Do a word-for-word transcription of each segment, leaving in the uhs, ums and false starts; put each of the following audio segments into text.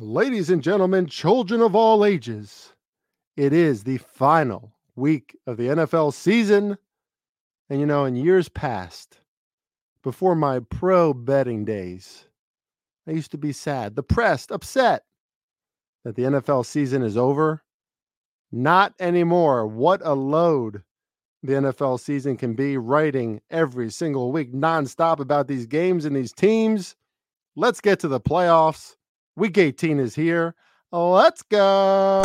Ladies and gentlemen, children of all ages, it is the final week of the N F L season. And, you know, in years past, before my pro betting days, I used to be sad, depressed, upset that the N F L season is over. Not anymore. What a load the N F L season can be, writing every single week nonstop about these games and these teams. Let's get to the playoffs. Week eighteen is here. Let's go. All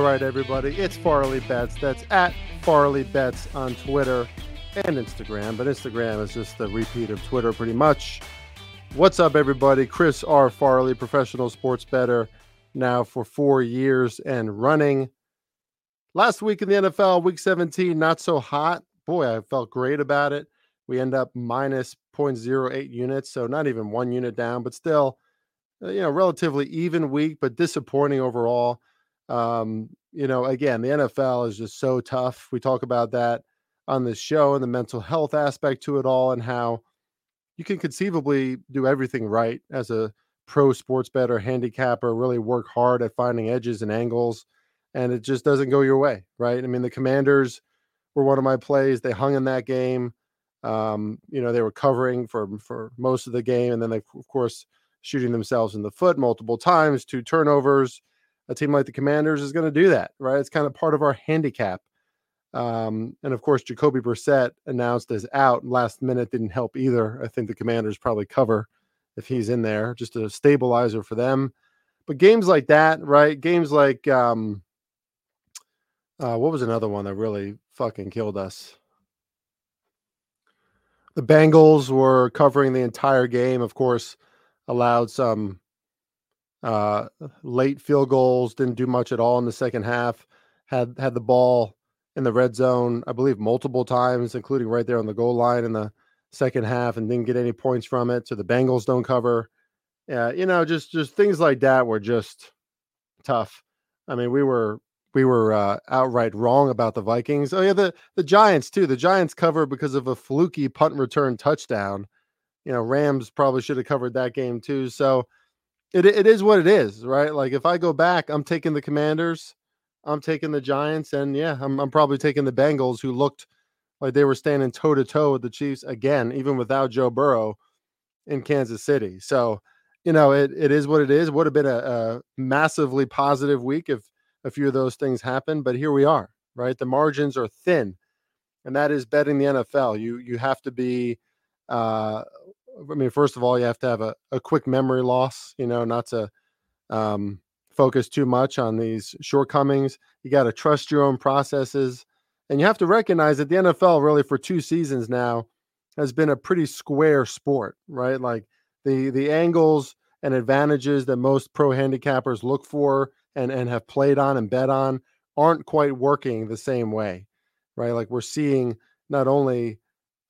right, everybody, it's Farley Bets. That's at Farley Bets on Twitter and Instagram, but Instagram is just the repeat of Twitter pretty much. What's up, everybody? Chris R. Farley, professional sports bettor now for four years and running. Last week in the N F L, week seventeen, not so hot. Boy, I felt great about it. We end up minus zero point zero eight units, so not even one unit down, but still, you know, relatively even week, but disappointing overall. Um, you know, again, the N F L is just so tough. We talk about that on this show and the mental health aspect to it all, and how you can conceivably do everything right as a pro sports bettor, handicapper, really work hard at finding edges and angles, and it just doesn't go your way, right? I mean, the Commanders were one of my plays. They hung in that game. Um, you know, they were covering for, for most of the game, and then they, of course, shooting themselves in the foot multiple times, two turnovers. A team like the Commanders is going to do that, right? It's kind of part of our handicap. Um, and of course, Jacoby Brissett announced as out last minute didn't help either. I think the Commanders probably cover if he's in there, just a stabilizer for them. But games like that, right? Games like, um, uh, what was another one that really fucking killed us? The Bengals were covering the entire game, of course, allowed some uh late field goals, didn't do much at all in the second half, had had the ball in the red zone I believe multiple times, including right there on the goal line in the second half, and didn't get any points from it, so the Bengals don't cover. Uh you know, just just things like that were just tough. I mean, we were we were uh outright wrong about the Vikings. Oh yeah, the the Giants too. The Giants cover because of a fluky punt return touchdown. You know, Rams probably should have covered that game too. So It It is what it is, right? Like, if I go back, I'm taking the Commanders, I'm taking the Giants, and yeah, I'm, I'm probably taking the Bengals, who looked like they were standing toe-to-toe with the Chiefs again, even without Joe Burrow in Kansas City. So, you know, it it is what it is. Would have been a, a massively positive week if a few of those things happened, but here we are, right? The margins are thin, and that is betting the N F L. You, you have to be... Uh, I mean, first of all, you have to have a, a quick memory loss, you know, not to um, focus too much on these shortcomings. You got to trust your own processes. And you have to recognize that the N F L really for two seasons now has been a pretty square sport, right? Like the the angles and advantages that most pro handicappers look for and, and have played on and bet on aren't quite working the same way, right? Like we're seeing not only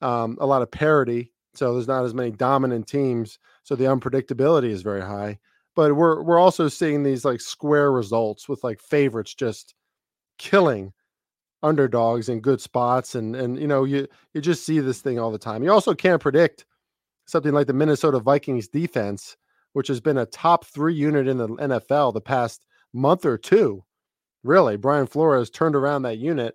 um, a lot of parity, so there's not as many dominant teams, so the unpredictability is very high. But we're we're also seeing these like square results with like favorites just killing underdogs in good spots, and and you know you you just see this thing all the time. You also can't predict something like the Minnesota Vikings defense, which has been a top three unit in the N F L the past month or two. Really, Brian Flores turned around that unit,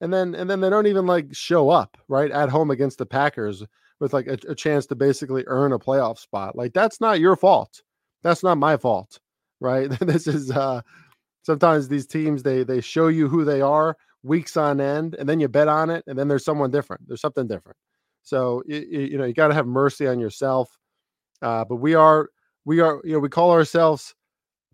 and then and then they don't even like show up right at home against the Packers with like a, a chance to basically earn a playoff spot. Like, that's not your fault. That's not my fault, right? This is uh, sometimes these teams, they they show you who they are weeks on end, and then you bet on it, and then there's someone different. There's something different. So, you, you know, you got to have mercy on yourself. Uh, but we are, we are, you know, we call ourselves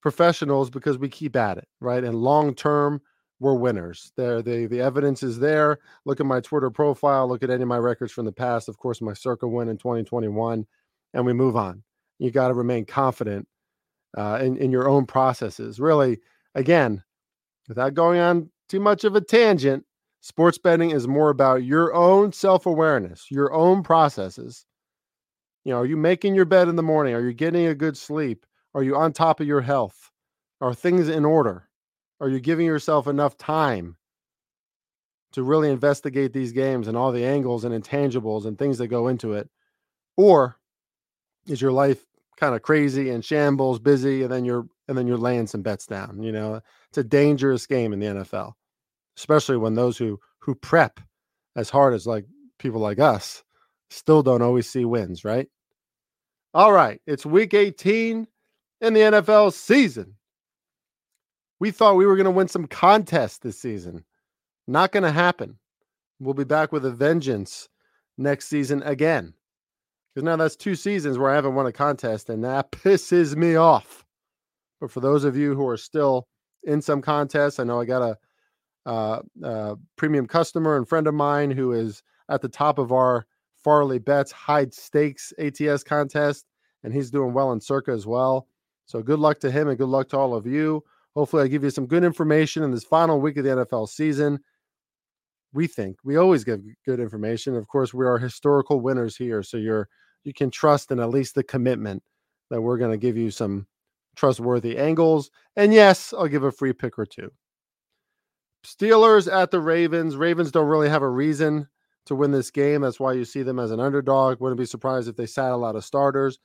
professionals because we keep at it, right? And long-term, we're winners. There, the the evidence is there. Look at my Twitter profile. Look at any of my records from the past. Of course, my circa win in twenty twenty-one, and we move on. You got to remain confident uh, in in your own processes. Really, again, without going on too much of a tangent, Sports betting is more about your own self-awareness, your own processes. You know, are you making your bed in the morning? Are you getting a good sleep? Are you on top of your health? Are things in order? Are you giving yourself enough time to really investigate these games and all the angles and intangibles and things that go into it? Or is your life kind of crazy and shambles, busy, and then you're and then you're laying some bets down? You know, it's a dangerous game in the N F L, especially when those who who prep as hard as like people like us still don't always see wins, right? All right, it's week eighteen in the N F L season. We thought we were going to win some contests this season. Not going to happen. We'll be back with a vengeance next season again. Because now that's two seasons where I haven't won a contest, and that pisses me off. But for those of you who are still in some contests, I know I got a uh, uh, premium customer and friend of mine who is at the top of our Farley Bets high stakes A T S contest, and he's doing well in Circa as well. So good luck to him and good luck to all of you. Hopefully I give you some good information in this final week of the N F L season. We think we always give good information. Of course, we are historical winners here. So you're, you can trust in at least the commitment that we're going to give you some trustworthy angles. And yes, I'll give a free pick or two. Steelers at the Ravens. Ravens don't really have a reason to win this game. That's why you see them as an underdog. Wouldn't be surprised if they sat a lot of starters.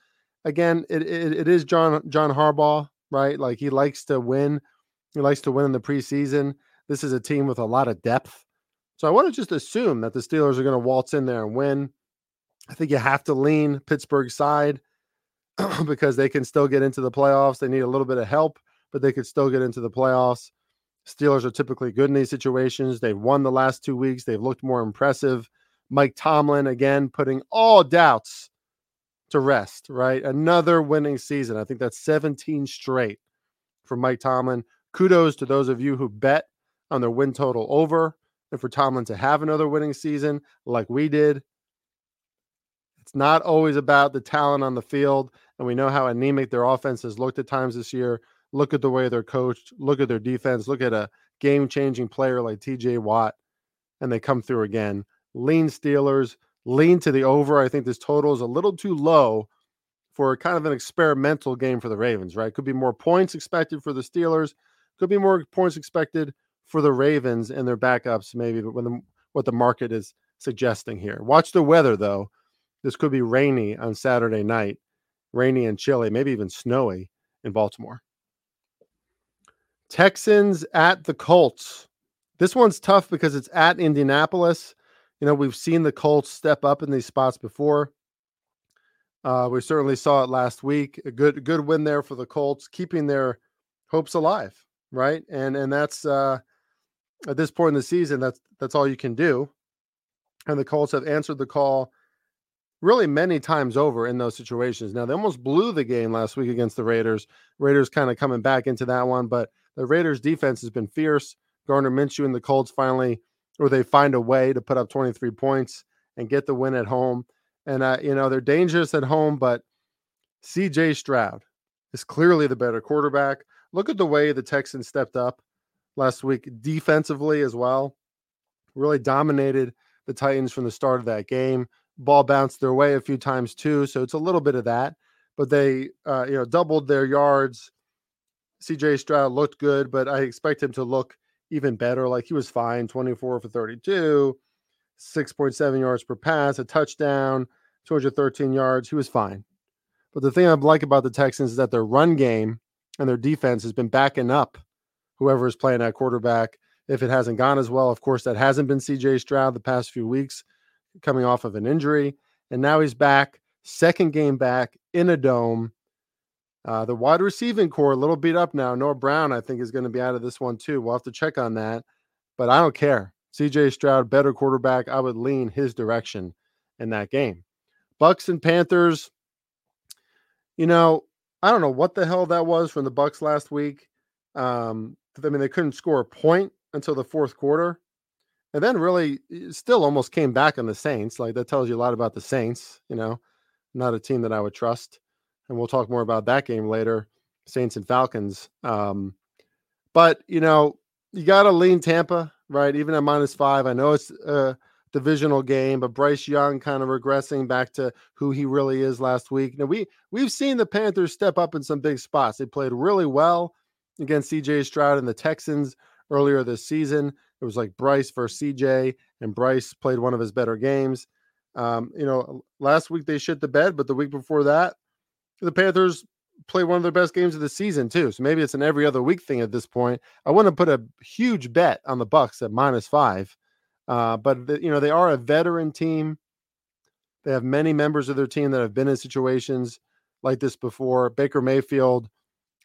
Again, it it, it is John, John Harbaugh, right? Like he likes to win. He likes to win in the preseason. This is a team with a lot of depth. So I want to just assume that the Steelers are going to waltz in there and win. I think you have to lean Pittsburgh's side because they can still get into the playoffs. They need a little bit of help, but they could still get into the playoffs. Steelers are typically good in these situations. They've won the last two weeks. They've looked more impressive. Mike Tomlin, again, putting all doubts to rest, right? Another winning season. I think that's seventeen straight for Mike Tomlin. Kudos to those of you who bet on their win total over. And for Tomlin to have another winning season like we did, it's not always about the talent on the field. And we know how anemic their offense has looked at times this year. Look at the way they're coached. Look at their defense. Look at a game-changing player like T J Watt. And they come through again. Lean Steelers. Lean to the over. I think this total is a little too low for kind of an experimental game for the Ravens, right? Could be more points expected for the Steelers. Could be more points expected for the Ravens and their backups, maybe, but when the, what the market is suggesting here. Watch the weather, though. This could be rainy on Saturday night. Rainy and chilly, maybe even snowy in Baltimore. Texans at the Colts. This one's tough because it's at Indianapolis. You know, we've seen the Colts step up in these spots before. Uh, we certainly saw it last week. A good good win there for the Colts, keeping their hopes alive, right? And and that's uh, at this point in the season, that's that's all you can do. And the Colts have answered the call really many times over in those situations. Now, they almost blew the game last week against the Raiders. Raiders kind of coming back into that one, but the Raiders' defense has been fierce. Gardner Minshew and the Colts finally, or they find a way to put up twenty-three points and get the win at home. And, uh, you know, they're dangerous at home, but C J Stroud is clearly the better quarterback. Look at the way the Texans stepped up last week defensively as well. Really dominated the Titans from the start of that game. Ball bounced their way a few times too, so it's a little bit of that. But they, uh, you know, doubled their yards. C J Stroud looked good, but I expect him to look even better. Like he was fine, twenty-four for thirty-two, six point seven yards per pass, a touchdown, two hundred thirteen yards. He was fine. But the thing I like about the Texans is that their run game and their defense has been backing up whoever is playing at quarterback. If it hasn't gone as well, of course, that hasn't been C J Stroud the past few weeks, coming off of an injury. And now he's back, second game back in a dome. Uh, the wide receiving core, a little beat up now. Noah Brown, I think, is going to be out of this one, too. We'll have to check on that. But I don't care. C J Stroud, better quarterback. I would lean his direction in that game. Bucks and Panthers, you know, I don't know what the hell that was from the Bucks last week. Um, I mean, they couldn't score a point until the fourth quarter. And then really still almost came back on the Saints. Like, that tells you a lot about the Saints, you know. Not a team that I would trust. And we'll talk more about that game later, Saints and Falcons. Um, but, you know, you got to lean Tampa. right? Even at minus five, I know it's a divisional game, but Bryce Young kind of regressing back to who he really is last week. Now, we, we've seen the Panthers step up in some big spots. They played really well against C J Stroud and the Texans earlier this season. It was like Bryce versus C J, and Bryce played one of his better games. Um, you know, last week they shit the bed, but the week before that, the Panthers played one of their best games of the season too. So maybe it's an every other week thing at this point. I wouldn't put a huge bet on the Bucks at minus five, uh, but the, you know, they are a veteran team. They have many members of their team that have been in situations like this before. Baker Mayfield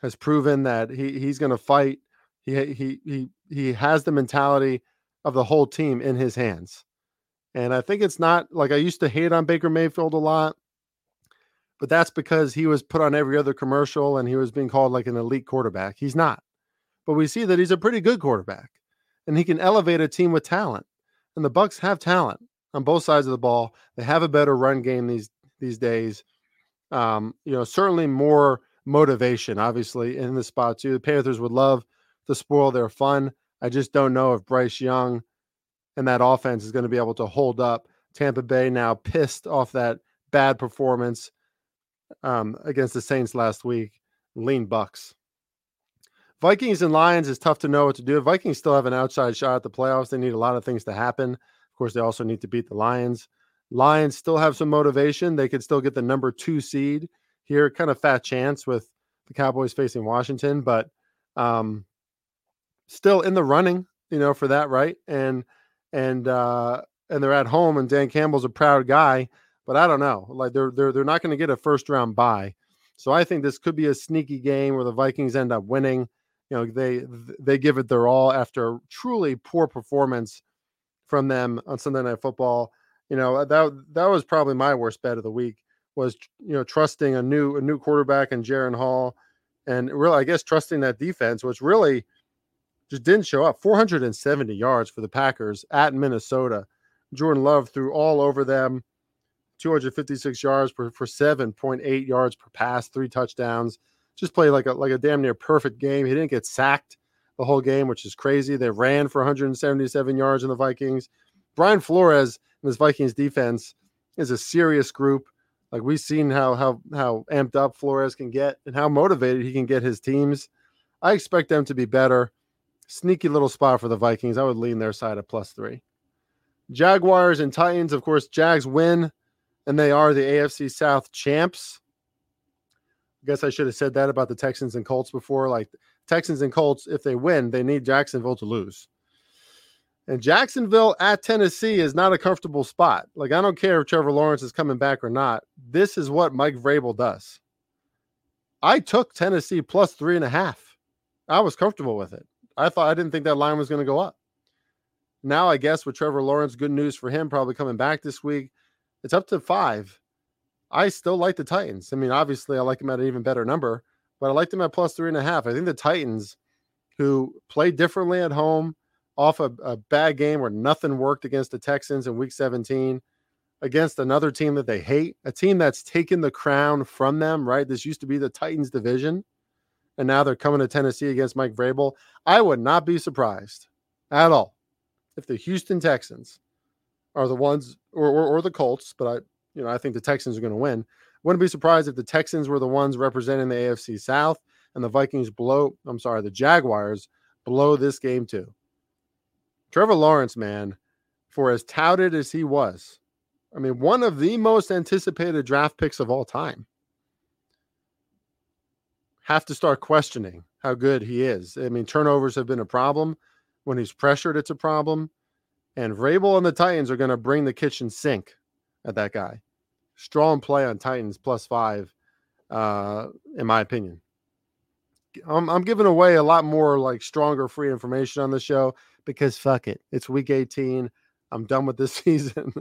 has proven that he he's going to fight. He he he he has the mentality of the whole team in his hands. And I think it's not like I used to hate on Baker Mayfield a lot, but that's because he was put on every other commercial and he was being called like an elite quarterback. He's not, but we see that he's a pretty good quarterback and he can elevate a team with talent. And the Bucks have talent on both sides of the ball. They have a better run game these, these days. Um, you know, certainly more motivation, obviously, in the spot too. The Panthers would love to spoil their fun. I just don't know if Bryce Young and that offense is going to be able to hold up. Tampa Bay now pissed off that bad performance um, against the Saints last week. Lean Bucks. Vikings and Lions is tough to know what to do. Vikings still have an outside shot at the playoffs. They need a lot of things to happen. Of course, they also need to beat the Lions. Lions still have some motivation. They could still get the number two seed here. Kind of fat chance with the Cowboys facing Washington, but um, still in the running, you know, for that, right? And And uh, and they're at home, and Dan Campbell's a proud guy, but I don't know. Like they're they're they're not going to get a first round bye, so I think this could be a sneaky game where the Vikings end up winning. You know, they they give it their all after a truly poor performance from them on Sunday Night Football. You know, that that was probably my worst bet of the week, was, you know, trusting a new a new quarterback in Jaron Hall, and really I guess trusting that defense, which really just didn't show up. four hundred seventy yards for the Packers at Minnesota. Jordan Love threw all over them. two hundred fifty-six yards for, for seven point eight yards per pass, three touchdowns. Just played like a like a damn near perfect game. He didn't get sacked the whole game, which is crazy. They ran for one hundred seventy-seven yards in the Vikings. Brian Flores and this Vikings defense is a serious group. Like we've seen how how how amped up Flores can get and how motivated he can get his teams. I expect them to be better. Sneaky little spot for the Vikings. I would lean their side at plus three. Jaguars and Titans. Of course, Jags win, and they are the A F C South champs. I guess I should have said that about the Texans and Colts before. Like, Texans and Colts, if they win, they need Jacksonville to lose. And Jacksonville at Tennessee is not a comfortable spot. Like, I don't care if Trevor Lawrence is coming back or not. This is what Mike Vrabel does. I took Tennessee plus three and a half. I was comfortable with it. I thought I didn't think that line was going to go up. Now, I guess with Trevor Lawrence, good news for him, probably coming back this week. It's up to five. I still like the Titans. I mean, obviously, I like them at an even better number, but I like them at plus three and a half. I think the Titans, who play differently at home, off a, a bad game where nothing worked against the Texans in week seventeen, against another team that they hate, a team that's taken the crown from them, right? This used to be the Titans division. And now they're coming to Tennessee against Mike Vrabel. I would not be surprised at all if the Houston Texans are the ones, or or, or the Colts, but I, you know, I think the Texans are going to win. Wouldn't be surprised if the Texans were the ones representing the A F C South and the Vikings blow. I'm sorry, the Jaguars blow this game too. Trevor Lawrence, man, for as touted as he was, I mean, one of the most anticipated draft picks of all time. Have to start questioning how good he is. I mean, turnovers have been a problem. When he's pressured, it's a problem. And Vrabel and the Titans are going to bring the kitchen sink at that guy. Strong play on Titans plus five, uh, in my opinion. I'm, I'm giving away a lot more like stronger free information on the show because fuck it, it's week eighteen. I'm done with this season.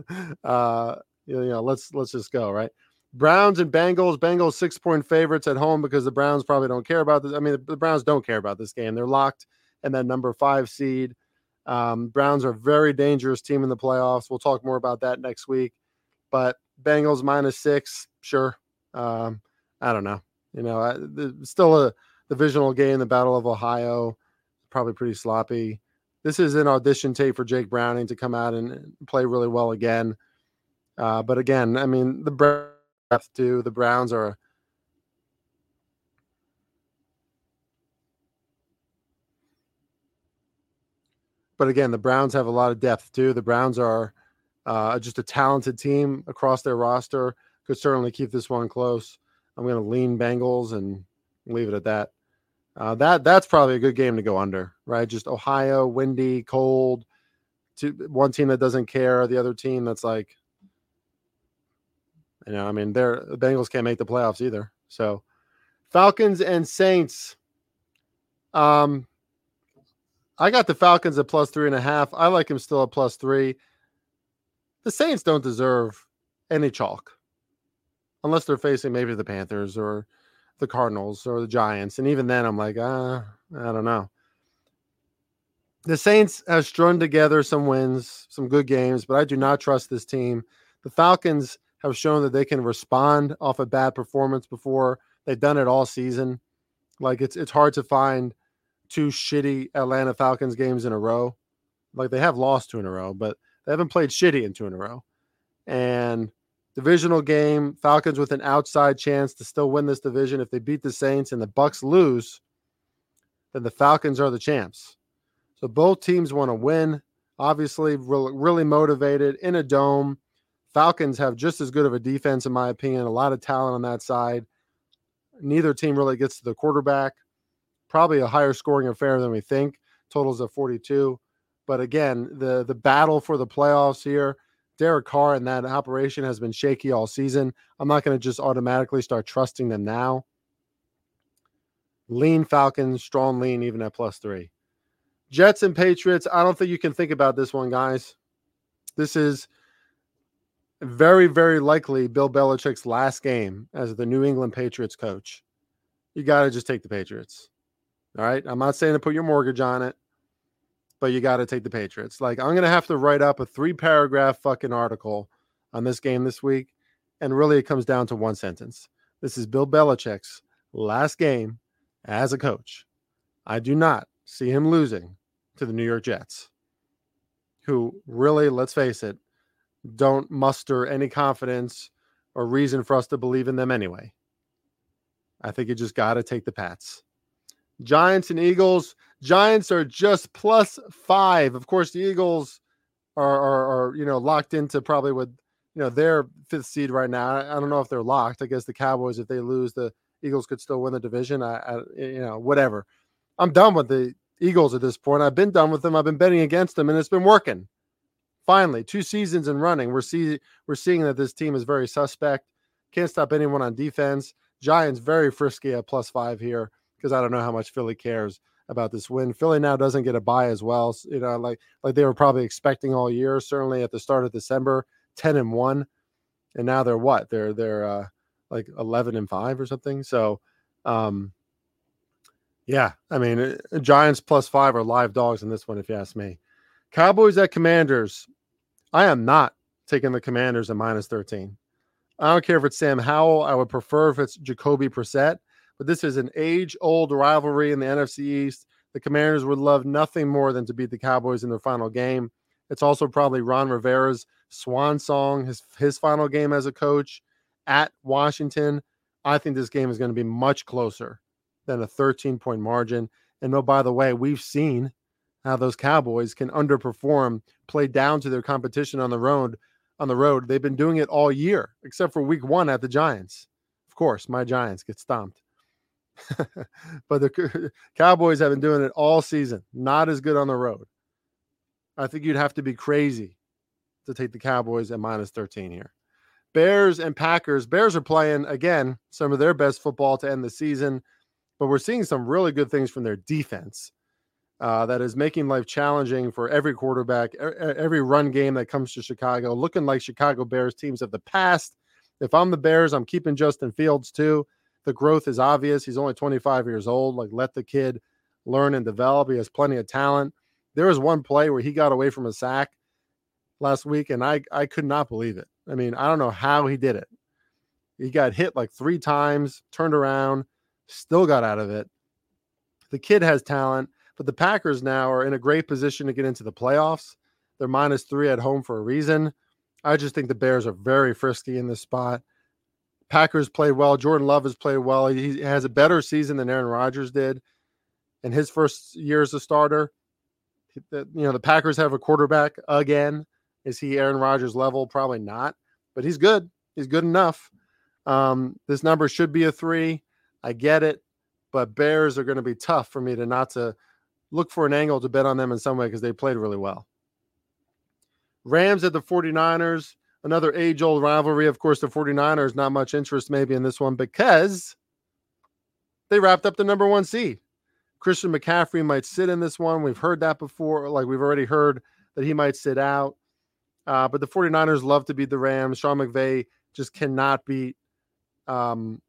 uh, you know, let's let's just go, right? Browns and Bengals. Bengals six-point favorites at home because the Browns probably don't care about this. I mean, the Browns don't care about this game. They're locked in that number five seed. Um, Browns are a very dangerous team in the playoffs. We'll talk more about that next week. But Bengals minus six, sure. Um, I don't know. You know, I, the, still a divisional game, the Battle of Ohio. Probably pretty sloppy. this is an audition tape for Jake Browning to come out and play really well again. Uh, but again, I mean, the breadth too. The Browns are. But again, the Browns have a lot of depth too. The Browns are uh, just a talented team across their roster. Could certainly keep this one close. I'm going to lean Bengals and leave it at that. Uh, that that's probably a good game to go under, right? Just Ohio, windy, cold. Two, one team that doesn't care, the other team that's like, you know, I mean, they're the Bengals can't make the playoffs either. So, Falcons and Saints. Um, I got the Falcons at plus three and a half. I like them still at plus three. The Saints don't deserve any chalk, unless they're facing maybe the Panthers or the Cardinals or the Giants. And even then I'm like, uh, I don't know. The Saints have strung together some wins, some good games, but I do not trust this team. The Falcons have shown that they can respond off a bad performance before. They've done it all season. Like it's, it's hard to find two shitty Atlanta Falcons games in a row. Like they have lost two in a row, but they haven't played shitty in two in a row. And divisional game, Falcons with an outside chance to still win this division. If they beat the Saints and the Bucks lose, then the Falcons are the champs. So both teams want to win. Obviously, really, really motivated in a dome. Falcons have just as good of a defense, in my opinion. A lot of talent on that side. Neither team really gets to the quarterback. Probably a higher scoring affair than we think. Totals at forty-two. But again, the the battle for the playoffs here. Derek Carr and that operation has been shaky all season. I'm not going to just automatically start trusting them now. Lean Falcons, strong lean, even at plus three. Jets and Patriots, I don't think you can think about this one, guys. This is very, very likely Bill Belichick's last game as the New England Patriots coach. You got to just take the Patriots. All right? I'm not saying to put your mortgage on it, but you got to take the Patriots. Like, I'm going to have to write up a three-paragraph fucking article on this game this week, and really it comes down to one sentence. This is Bill Belichick's last game as a coach. I do not see him losing to the New York Jets, who really, let's face it, don't muster any confidence or reason for us to believe in them anyway. I think you just got to take the Pats. Giants and Eagles. Giants are just plus five. Of course, the Eagles are, are, are, you know, locked into probably what, you know, their fifth seed right now. I don't know if they're locked. I guess the Cowboys, if they lose, the Eagles could still win the division. I, I you know, whatever. I'm done with the Eagles at this point. I've been done with them. I've been betting against them, and it's been working. Finally, two seasons in running, we're see we're seeing that this team is very suspect. Can't stop anyone on defense. Giants very frisky at plus five here because I don't know how much Philly cares about this win. Philly now doesn't get a bye as well. So, you know, like, like they were probably expecting all year, certainly at the start of December, ten and one. And now they're what? They're, they're uh, like eleven and five or something. So, um, yeah, I mean, it, Giants plus five are live dogs in this one, if you ask me. Cowboys at Commanders. I am not taking the Commanders at minus thirteen. I don't care if it's Sam Howell. I would prefer if it's Jacoby Brissett. But this is an age-old rivalry in the N F C East. The Commanders would love nothing more than to beat the Cowboys in their final game. It's also probably Ron Rivera's swan song, his, his final game as a coach at Washington. I think this game is going to be much closer than a thirteen-point margin. And, oh, by the way, we've seen how those Cowboys can underperform, play down to their competition on the road. On the road. They've been doing it all year, except for week one at the Giants. Of course, my Giants get stomped. But the Cowboys have been doing it all season. Not as good on the road. I think you'd have to be crazy to take the Cowboys at minus thirteen here. Bears and Packers. Bears are playing, again, some of their best football to end the season, but we're seeing some really good things from their defense uh, that is making life challenging for every quarterback, every run game that comes to Chicago, looking like Chicago Bears teams of the past. If I'm the Bears, I'm keeping Justin Fields too. The growth is obvious. He's only twenty-five years old. Like, let the kid learn and develop. He has plenty of talent. There was one play where he got away from a sack last week, and I, I could not believe it. I mean, I don't know how he did it. He got hit like three times, turned around, still got out of it. The kid has talent. But the Packers now are in a great position to get into the playoffs. They're minus three at home for a reason. I just think the Bears are very frisky in this spot. Packers played well. Jordan Love has played well. He has a better season than Aaron Rodgers did in his first year as a starter. You know, the Packers have a quarterback again. Is he Aaron Rodgers level? Probably not, but he's good. He's good enough. Um, this number should be a three. I get it, but Bears are going to be tough for me to not to look for an angle to bet on them in some way because they played really well. Rams at the 49ers, another age-old rivalry. Of course, the 49ers, not much interest maybe in this one because they wrapped up the number one seed. Christian McCaffrey might sit in this one. We've heard that before. Like we've already heard that he might sit out. Uh, but the 49ers love to beat the Rams. Sean McVay just cannot beat um,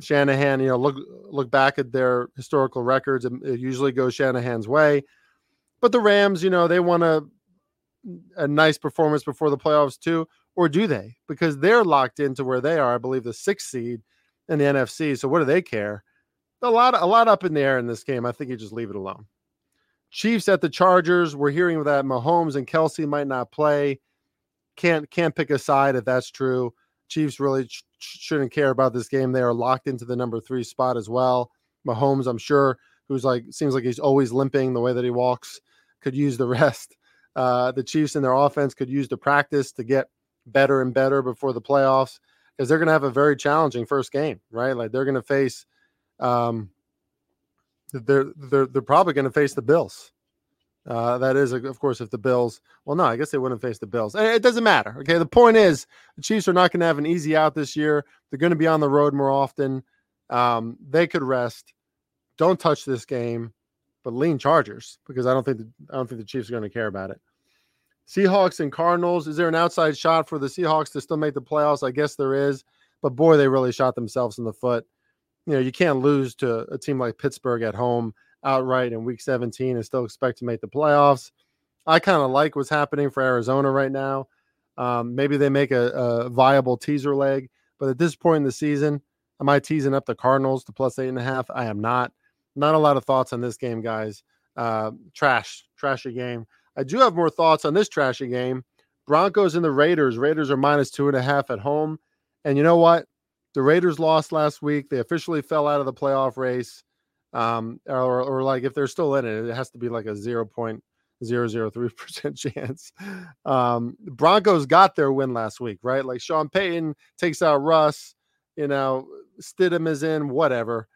Shanahan. You know, look look back at their historical records. It, it usually goes Shanahan's way. But the Rams, you know, they want a, a nice performance before the playoffs too. Or do they? Because they're locked into where they are, I believe, the sixth seed in the N F C. So what do they care? A lot, a lot up in the air in this game. I think you just leave it alone. Chiefs at the Chargers. We're hearing that Mahomes and Kelce might not play. Can't can't pick a side if that's true. Chiefs really ch- shouldn't care about this game. They are locked into the number three spot as well. Mahomes, I'm sure, who's like seems like he's always limping the way that he walks, could use the rest. Uh, the Chiefs and their offense could use the practice to get better and better before the playoffs because they're going to have a very challenging first game, right? Like they're going to face. Um, they're they're they're probably going to face the Bills. Uh, that is, of course, if the Bills. Well, no, I guess they wouldn't face the Bills. It doesn't matter. Okay, the point is, the Chiefs are not going to have an easy out this year. They're going to be on the road more often. Um, they could rest. Don't touch this game, but lean Chargers because I don't think the, I don't think the Chiefs are going to care about it. Seahawks and Cardinals. Is there an outside shot for the Seahawks to still make the playoffs? I guess there is, but boy, they really shot themselves in the foot. You know, you can't lose to a team like Pittsburgh at home outright in week seventeen and still expect to make the playoffs. I kind of like what's happening for Arizona right now. Um, maybe they make a, a viable teaser leg, but at this point in the season, am I teasing up the Cardinals to plus eight and a half? I am not. Not a lot of thoughts on this game, guys. Uh, trash, trashy game. I do have more thoughts on this trashy game. Broncos and the Raiders. Raiders are minus two and a half at home. And you know what? The Raiders lost last week. They officially fell out of the playoff race. Um, or, or like if they're still in it, it has to be like a zero point zero zero three percent chance. Um, the Broncos got their win last week, right? Like Sean Payton takes out Russ, you know, Stidham is in, whatever.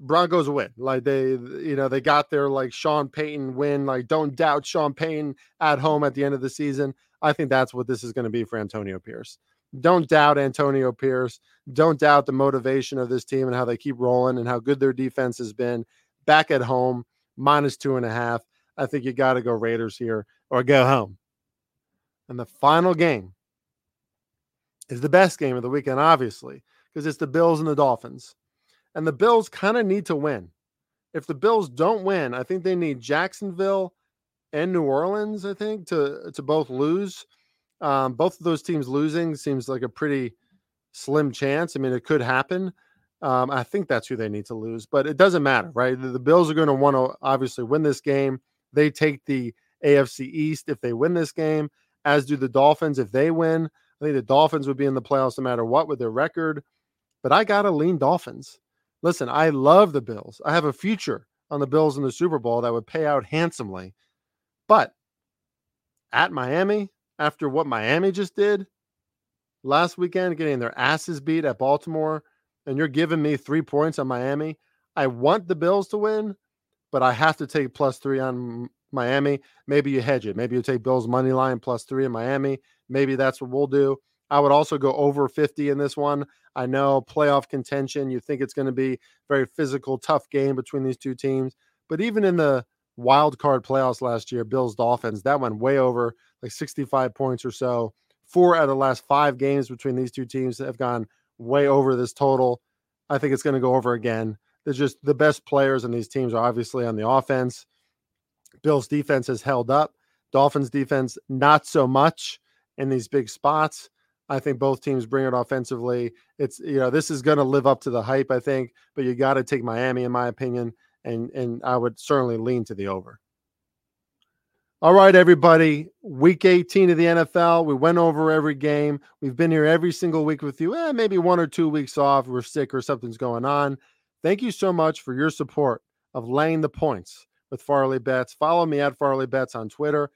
Broncos win. Like they, you know, they got their like Sean Payton win. Like don't doubt Sean Payton at home at the end of the season. I think that's what this is going to be for Antonio Pierce. Don't doubt Antonio Pierce. Don't doubt the motivation of this team and how they keep rolling and how good their defense has been. Back at home, minus two and a half. I think you got to go Raiders here or go home. And the final game is the best game of the weekend, obviously, because it's the Bills and the Dolphins. And the Bills kind of need to win. If the Bills don't win, I think they need Jacksonville and New Orleans, I think, to, to both lose. Um, both of those teams losing seems like a pretty slim chance. I mean, it could happen. Um, I think that's who they need to lose, but it doesn't matter, right? The, the Bills are going to want to obviously win this game. They take the A F C East if they win this game, as do the Dolphins if they win. I think the Dolphins would be in the playoffs no matter what with their record, but I got to lean Dolphins. Listen, I love the Bills. I have a future on the Bills in the Super Bowl that would pay out handsomely, but at Miami, after what Miami just did last weekend, getting their asses beat at Baltimore, and you're giving me three points on Miami. I want the Bills to win, but I have to take plus three on Miami. Maybe you hedge it. Maybe you take Bills money line plus three in Miami. Maybe that's what we'll do. I would also go over fifty in this one. I know playoff contention. You think it's going to be a very physical, tough game between these two teams, but even in the wild card playoffs last year, Bills Dolphins, that went way over like sixty-five points or so. Four out of the last five games between these two teams have gone way over this total. I think it's going to go over again. They're just the best players in these teams are obviously on the offense. Bills defense has held up. Dolphins defense, not so much in these big spots. I think both teams bring it offensively. It's, you know, this is going to live up to the hype, I think, but you got to take Miami in my opinion. and and I would certainly lean to the over. All right, everybody. Week eighteen of the N F L. We went over every game. We've been here every single week with you. Eh, maybe one or two weeks off. We're sick or something's going on. Thank you so much for your support of Laying the Points with Farley Bets. Follow me at Farley Bets on Twitter.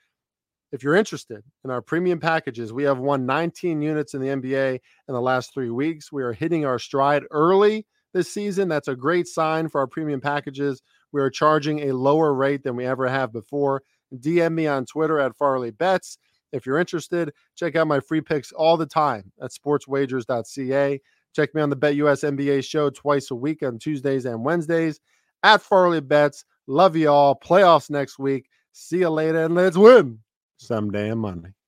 If you're interested in our premium packages, we have won nineteen units in the N B A in the last three weeks. We are hitting our stride early this season. That's a great sign for our premium packages. We are charging a lower rate than we ever have before. D M me on Twitter at Farley Bets. If you're interested, check out my free picks all the time at sports wagers dot c a. Check me on the BetUS N B A show twice a week on Tuesdays and Wednesdays at Farley Bets. Love you all. Playoffs next week. See you later, and let's win someday and Monday.